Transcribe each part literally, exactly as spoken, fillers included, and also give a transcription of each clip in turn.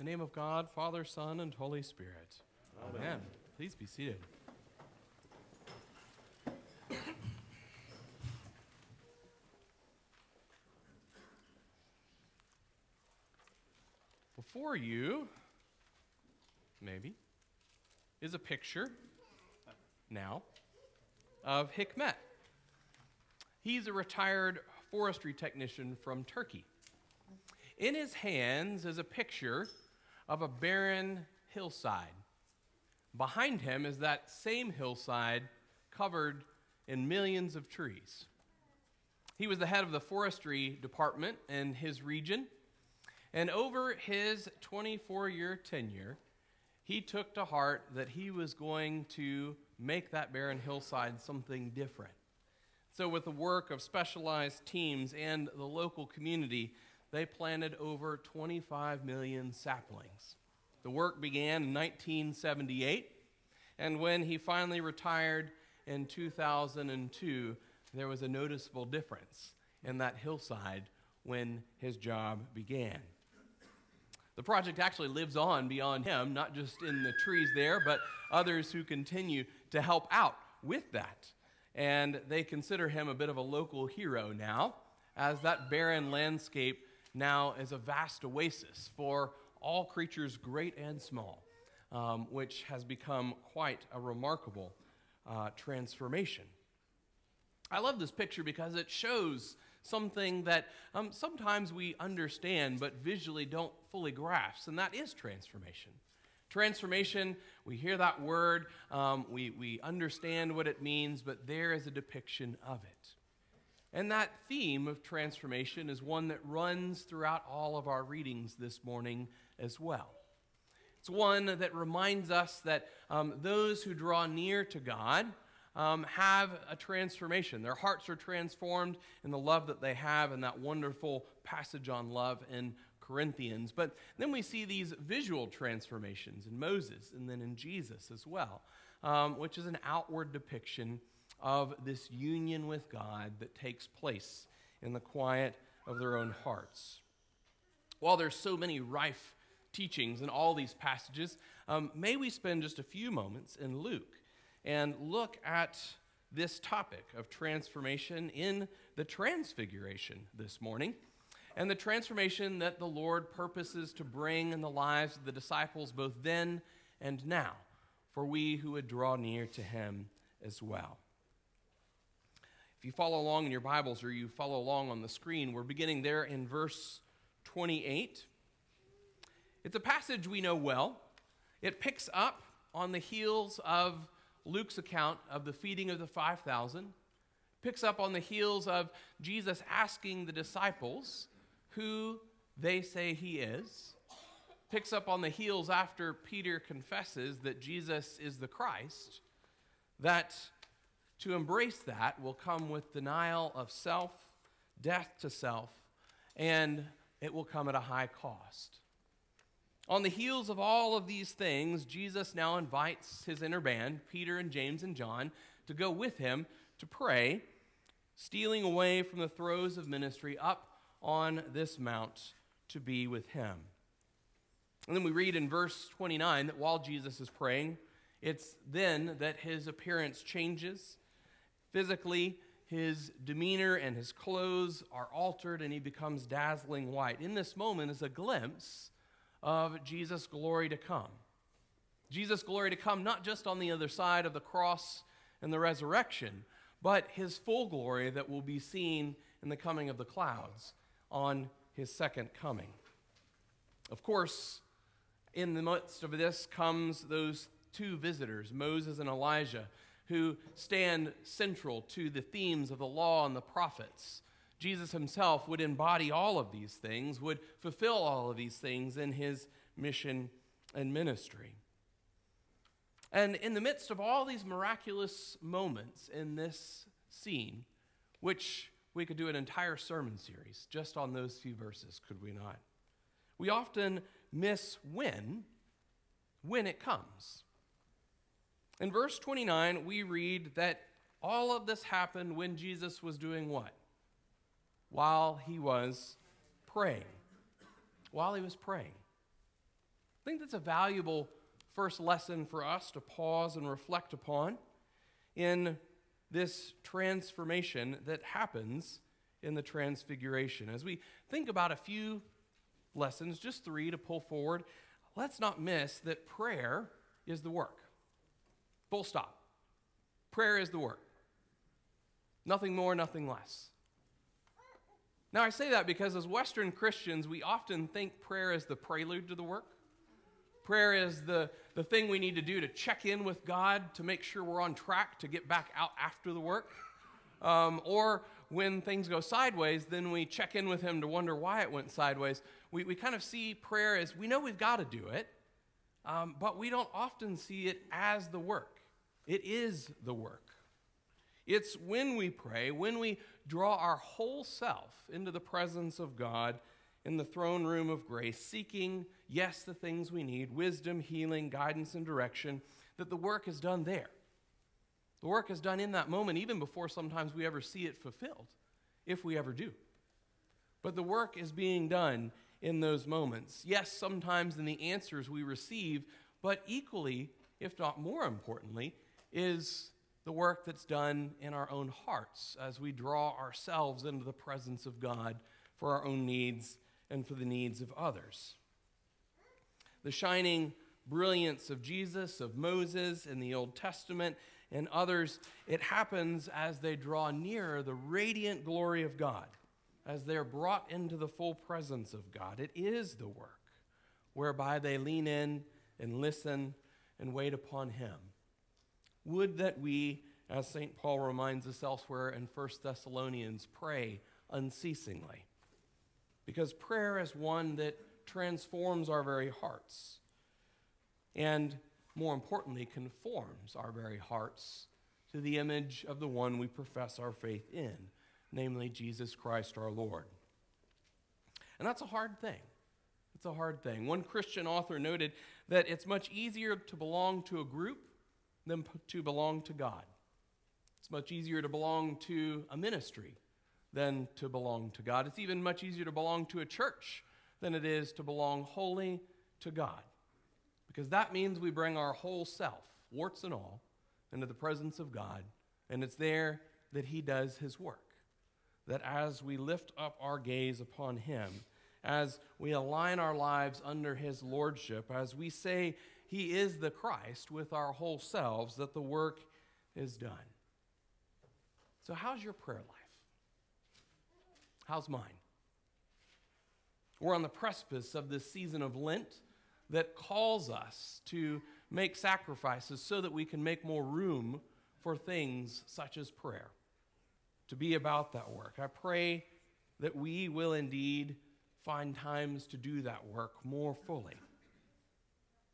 In the name of God, Father, Son, and Holy Spirit. Amen. Amen. Please be seated. Before you, maybe, is a picture now of Hikmet. He's a retired forestry technician from Turkey. In his hands is a picture of a barren hillside. Behind him is that same hillside covered in millions of trees. He was the head of the forestry department in his region, and over his twenty-four-year tenure, he took to heart that he was going to make that barren hillside something different. So with the work of specialized teams and the local community, they planted over twenty-five million saplings. The work began in nineteen seventy-eight, and when he finally retired in two thousand two, there was a noticeable difference in that hillside when his job began. The project actually lives on beyond him, not just in the trees there, but others who continue to help out with that. And they consider him a bit of a local hero now, as that barren landscape now is a vast oasis for all creatures great and small, um, which has become quite a remarkable uh, transformation. I love this picture because it shows something that um, sometimes we understand but visually don't fully grasp, and that is transformation. Transformation, we hear that word, um, we, we understand what it means, but there is a depiction of it. And that theme of transformation is one that runs throughout all of our readings this morning as well. It's one that reminds us that um, those who draw near to God um, have a transformation. Their hearts are transformed in the love that they have in that wonderful passage on love in Corinthians. But then we see these visual transformations in Moses and then in Jesus as well, um, which is an outward depiction of this union with God that takes place in the quiet of their own hearts. While there's so many rife teachings in all these passages, um, may we spend just a few moments in Luke and look at this topic of transformation in the Transfiguration this morning, and the transformation that the Lord purposes to bring in the lives of the disciples both then and now, for we who would draw near to him as well. If you follow along in your Bibles or you follow along on the screen, we're beginning there in verse twenty-eight. It's a passage we know well. It picks up on the heels of Luke's account of the feeding of the five thousand. It picks up on the heels of Jesus asking the disciples who they say he is. It picks up on the heels after Peter confesses that Jesus is the Christ, that to embrace that will come with denial of self, death to self, and it will come at a high cost. On the heels of all of these things, Jesus now invites his inner band, Peter and James and John, to go with him to pray, stealing away from the throes of ministry up on this mount to be with him. And then we read in verse twenty-nine that while Jesus is praying, it's then that his appearance changes. Physically, his demeanor and his clothes are altered, and he becomes dazzling white. In this moment is a glimpse of Jesus' glory to come. Jesus' glory to come not just on the other side of the cross and the resurrection, but his full glory that will be seen in the coming of the clouds on his second coming. Of course, in the midst of this comes those two visitors, Moses and Elijah, who stand central to the themes of the law and the prophets. Jesus himself would embody all of these things, would fulfill all of these things in his mission and ministry. And in the midst of all these miraculous moments in this scene, which we could do an entire sermon series just on those few verses, could we not? We often miss when, when it comes. In verse twenty-nine, we read that all of this happened when Jesus was doing what? While he was praying. While he was praying. I think that's a valuable first lesson for us to pause and reflect upon in this transformation that happens in the transfiguration. As we think about a few lessons, just three to pull forward, let's not miss that prayer is the work. Full stop. Prayer is the work. Nothing more, nothing less. Now, I say that because as Western Christians, we often think prayer is the prelude to the work. Prayer is the, the thing we need to do to check in with God to make sure we're on track to get back out after the work. Um, or when things go sideways, then we check in with him to wonder why it went sideways. We, we kind of see prayer as, we know we've got to do it, um, but we don't often see it as the work. It is the work. It's when we pray, when we draw our whole self into the presence of God in the throne room of grace, seeking, yes, the things we need, wisdom, healing, guidance, and direction, that the work is done there. The work is done in that moment, even before sometimes we ever see it fulfilled, if we ever do. But the work is being done in those moments. Yes, sometimes in the answers we receive, but equally, if not more importantly, is the work that's done in our own hearts as we draw ourselves into the presence of God for our own needs and for the needs of others. The shining brilliance of Jesus, of Moses in the Old Testament, and others, it happens as they draw nearer the radiant glory of God, as they're brought into the full presence of God. It is the work whereby they lean in and listen and wait upon him. Would that we, as Saint Paul reminds us elsewhere in First Thessalonians, pray unceasingly. Because prayer is one that transforms our very hearts. And more importantly, conforms our very hearts to the image of the one we profess our faith in, namely Jesus Christ our Lord. And that's a hard thing. It's a hard thing. One Christian author noted that it's much easier to belong to a group than to belong to God. It's much easier to belong to a ministry than to belong to God. It's even much easier to belong to a church than it is to belong wholly to God. Because that means we bring our whole self, warts and all, into the presence of God, and it's there that he does his work. That as we lift up our gaze upon him, as we align our lives under his lordship, as we say he is the Christ with our whole selves, that the work is done. So how's your prayer life? How's mine? We're on the precipice of this season of Lent, that calls us to make sacrifices so that we can make more room for things such as prayer, to be about that work. I pray that we will indeed find times to do that work more fully.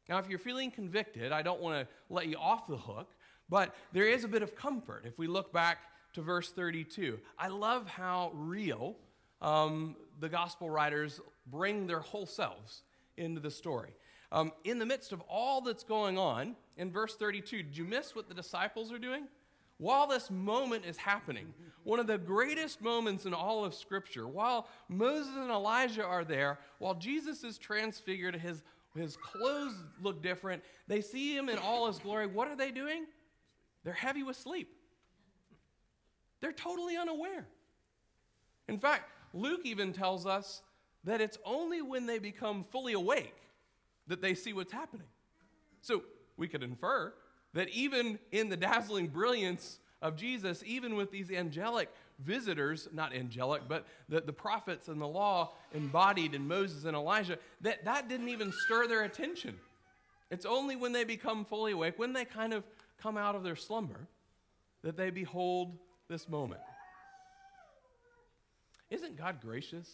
Now, if you're feeling convicted, I don't want to let you off the hook, but there is a bit of comfort if we look back to verse thirty-two. I love how real um, the gospel writers bring their whole selves into the story. Um, in the midst of all that's going on, in verse thirty-two, did you miss what the disciples are doing? While this moment is happening, one of the greatest moments in all of Scripture, while Moses and Elijah are there, while Jesus is transfigured, his, his clothes look different, they see him in all his glory, what are they doing? They're heavy with sleep. They're totally unaware. In fact, Luke even tells us that it's only when they become fully awake that they see what's happening. So we could infer that even in the dazzling brilliance of Jesus, even with these angelic visitors, not angelic, but the, the prophets and the law embodied in Moses and Elijah, that that didn't even stir their attention. It's only when they become fully awake, when they kind of come out of their slumber, that they behold this moment. Isn't God gracious?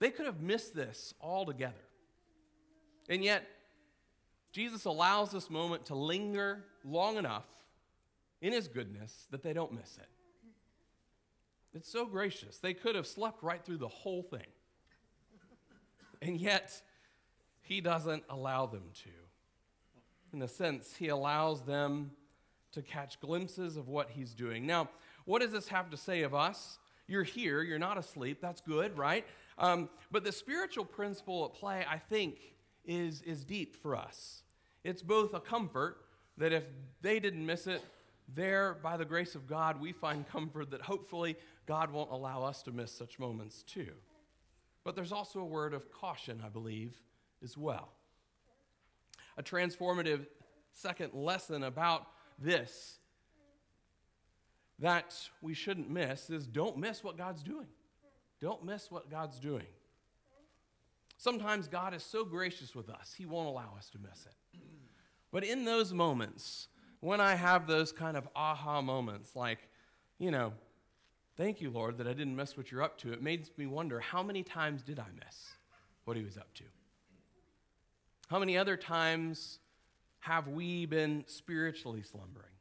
They could have missed this altogether. And yet, Jesus allows this moment to linger long enough in his goodness that they don't miss it. It's so gracious. They could have slept right through the whole thing. And yet, he doesn't allow them to. In a sense, he allows them to catch glimpses of what he's doing. Now, what does this have to say of us? You're here, you're not asleep, that's good, right? Um, but the spiritual principle at play, I think, is, is deep for us. It's both a comfort that if they didn't miss it, there, by the grace of God, we find comfort that hopefully God won't allow us to miss such moments too. But there's also a word of caution, I believe, as well. A transformative second lesson about this that we shouldn't miss is don't miss what God's doing. Don't miss what God's doing. Sometimes God is so gracious with us, he won't allow us to miss it. But in those moments, when I have those kind of aha moments, like, you know, thank you, Lord, that I didn't miss what you're up to, it makes me wonder, how many times did I miss what he was up to? How many other times have we been spiritually slumbering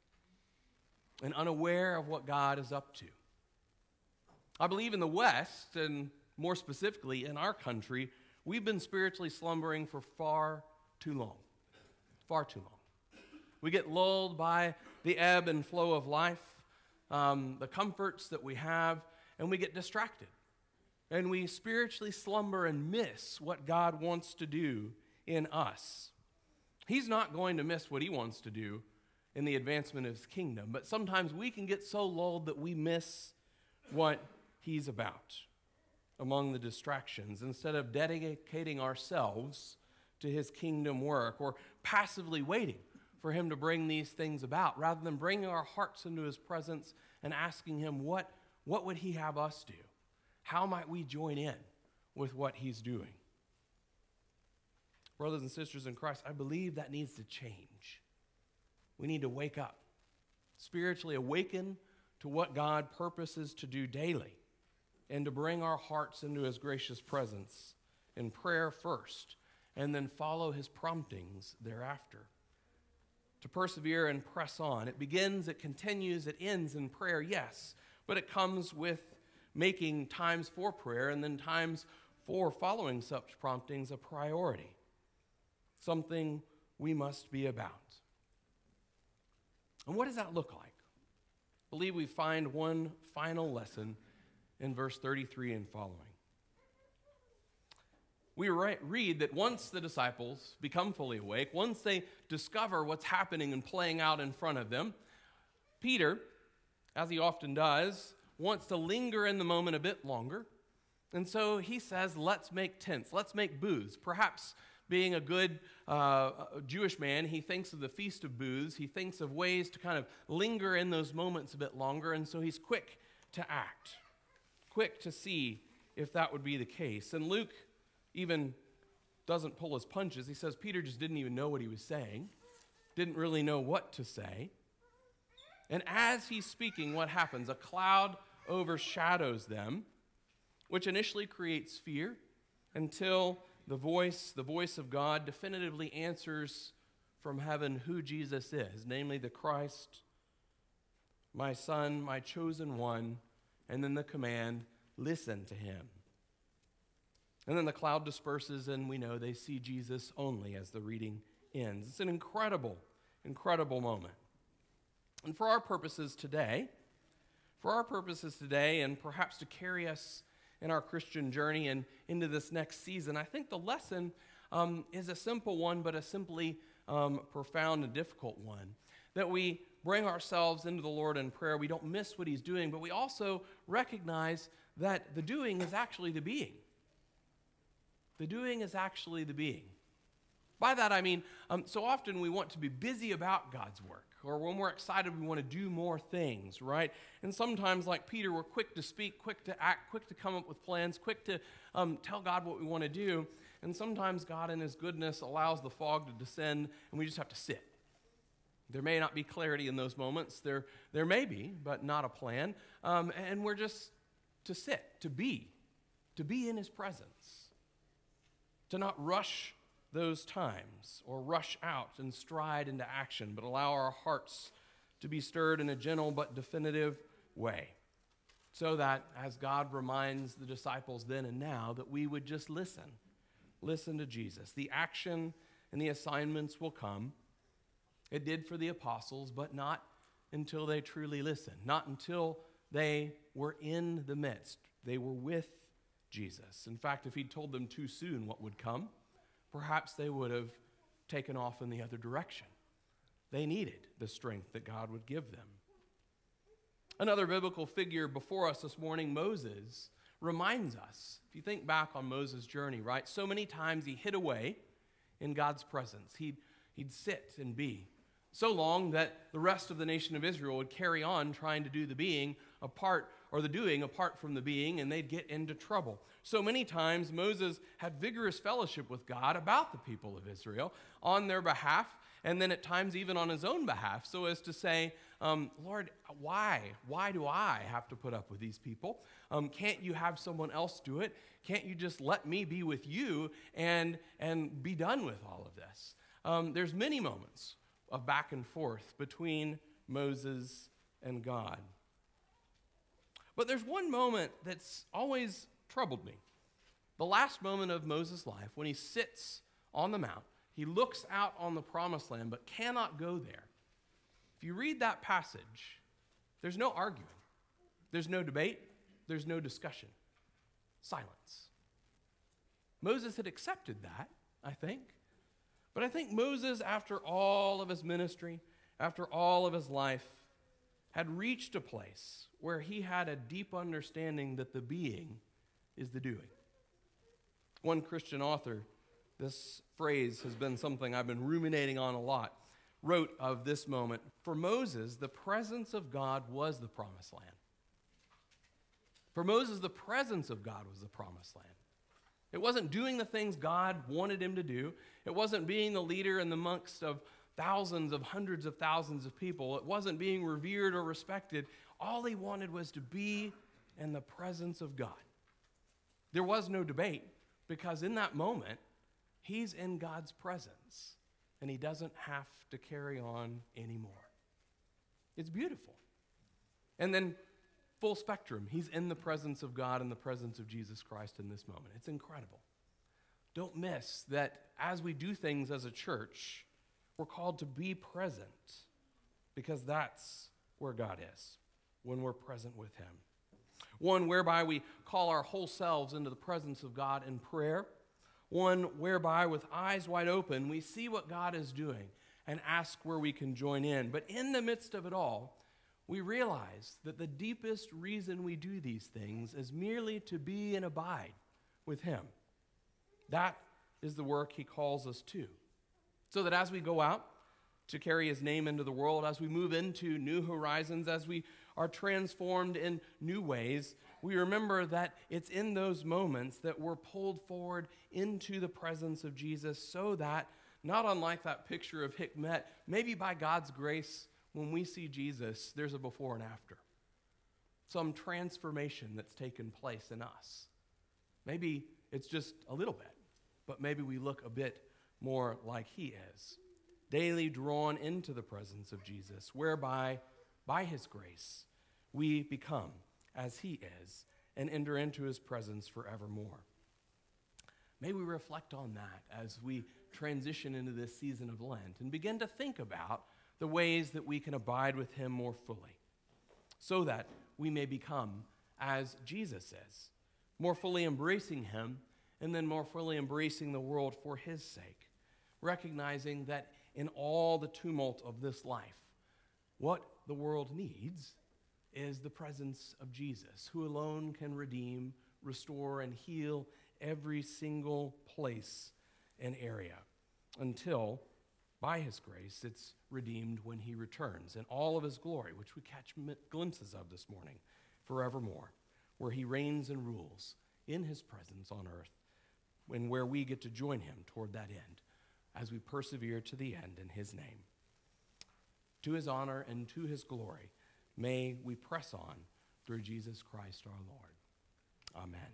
and unaware of what God is up to? I believe in the West, and more specifically in our country, we've been spiritually slumbering for far too long, far too long. We get lulled by the ebb and flow of life, um, the comforts that we have, and we get distracted. And we spiritually slumber and miss what God wants to do in us. He's not going to miss what he wants to do in the advancement of his kingdom, but sometimes we can get so lulled that we miss what he's about among the distractions instead of dedicating ourselves to his kingdom work or passively waiting for him to bring these things about, rather than bringing our hearts into his presence and asking him, what, what would he have us do? How might we join in with what he's doing? Brothers and sisters in Christ, I believe that needs to change. We need to wake up, spiritually awaken to what God purposes to do daily, and to bring our hearts into his gracious presence in prayer first, and then follow his promptings thereafter. To persevere and press on. It begins, it continues, it ends in prayer, yes, but it comes with making times for prayer and then times for following such promptings a priority, something we must be about. And what does that look like? I believe we find one final lesson in verse thirty-three and following. We read that once the disciples become fully awake, once they discover what's happening and playing out in front of them, Peter, as he often does, wants to linger in the moment a bit longer. And so he says, let's make tents, let's make booths. Perhaps being a good uh, Jewish man, he thinks of the Feast of Booths. He thinks of ways to kind of linger in those moments a bit longer. And so he's quick to act, quick to see if that would be the case. And Luke even doesn't pull his punches. He says Peter just didn't even know what he was saying, didn't really know what to say. And as he's speaking, what happens? A cloud overshadows them, which initially creates fear until the voice, the voice of God definitively answers from heaven who Jesus is, namely the Christ, my son, my chosen one, and then the command, listen to him. And then the cloud disperses, and we know they see Jesus only as the reading ends. It's an incredible, incredible moment. And for our purposes today, for our purposes today, and perhaps to carry us in our Christian journey and into this next season, I think the lesson um, is a simple one, but a simply um, profound and difficult one, that we bring ourselves into the Lord in prayer. We don't miss what he's doing, but we also recognize that the doing is actually the being. The doing is actually the being. By that I mean, um, so often we want to be busy about God's work, or when we're excited we want to do more things, right? And sometimes, like Peter, we're quick to speak, quick to act, quick to come up with plans, quick to um, tell God what we want to do. And sometimes God in his goodness allows the fog to descend and we just have to sit. There may not be clarity in those moments. There, there may be, but not a plan. Um, and we're just to sit, to be, to be in his presence. To not rush those times or rush out and stride into action, but allow our hearts to be stirred in a gentle but definitive way, so that, as God reminds the disciples then and now, that we would just listen, listen to Jesus. The action and the assignments will come. It did for the apostles, but not until they truly listened, not until they were in the midst. They were with Jesus. In fact, if he told them too soon what would come, perhaps they would have taken off in the other direction. They needed the strength that God would give them. Another biblical figure before us this morning, Moses, reminds us. If you think back on Moses' journey, right? So many times he hid away in God's presence. He'd, he'd sit and be so long that the rest of the nation of Israel would carry on trying to do the being apart, or the doing apart from the being, and they'd get into trouble. So many times Moses had vigorous fellowship with God about the people of Israel on their behalf, and then at times even on his own behalf, so as to say, um, Lord, why? Why do I have to put up with these people? Um, can't you have someone else do it? Can't you just let me be with you and, and be done with all of this? Um, there's many moments of back and forth between Moses and God. But there's one moment that's always troubled me. The last moment of Moses' life, when he sits on the mount, he looks out on the promised land but cannot go there. If you read that passage, there's no arguing. There's no debate. There's no discussion. Silence. Moses had accepted that, I think. But I think Moses, after all of his ministry, after all of his life, had reached a place where he had a deep understanding that the being is the doing. One Christian author, this phrase has been something I've been ruminating on a lot, wrote of this moment, for Moses, the presence of God was the promised land. For Moses, the presence of God was the promised land. It wasn't doing the things God wanted him to do. It wasn't being the leader in the midst of thousands of hundreds of thousands of people. It wasn't being revered or respected. All he wanted was to be in the presence of God. There was no debate, because in that moment, he's in God's presence, and he doesn't have to carry on anymore. It's beautiful. And then full spectrum, he's in the presence of God and the presence of Jesus Christ in this moment. It's incredible. Don't miss that as we do things as a church, we're called to be present, because that's where God is, when we're present with him. One whereby we call our whole selves into the presence of God in prayer. One whereby with eyes wide open, we see what God is doing and ask where we can join in. But in the midst of it all, we realize that the deepest reason we do these things is merely to be and abide with him. That is the work he calls us to. So that as we go out to carry his name into the world, as we move into new horizons, as we are transformed in new ways, we remember that it's in those moments that we're pulled forward into the presence of Jesus, so that, not unlike that picture of Hikmet, maybe by God's grace, when we see Jesus, there's a before and after. Some transformation that's taken place in us. Maybe it's just a little bit, but maybe we look a bit more like he is, daily drawn into the presence of Jesus, whereby, by his grace, we become as he is and enter into his presence forevermore. May we reflect on that as we transition into this season of Lent and begin to think about the ways that we can abide with him more fully, so that we may become as Jesus is, more fully embracing him, and then more fully embracing the world for his sake, recognizing that in all the tumult of this life, what the world needs is the presence of Jesus, who alone can redeem, restore, and heal every single place and area, until, by his grace, it's redeemed when he returns in all of his glory, which we catch glimpses of this morning, forevermore, where he reigns and rules in his presence on earth, and where we get to join him toward that end as we persevere to the end in his name. To his honor and to his glory, may we press on through Jesus Christ our Lord. Amen.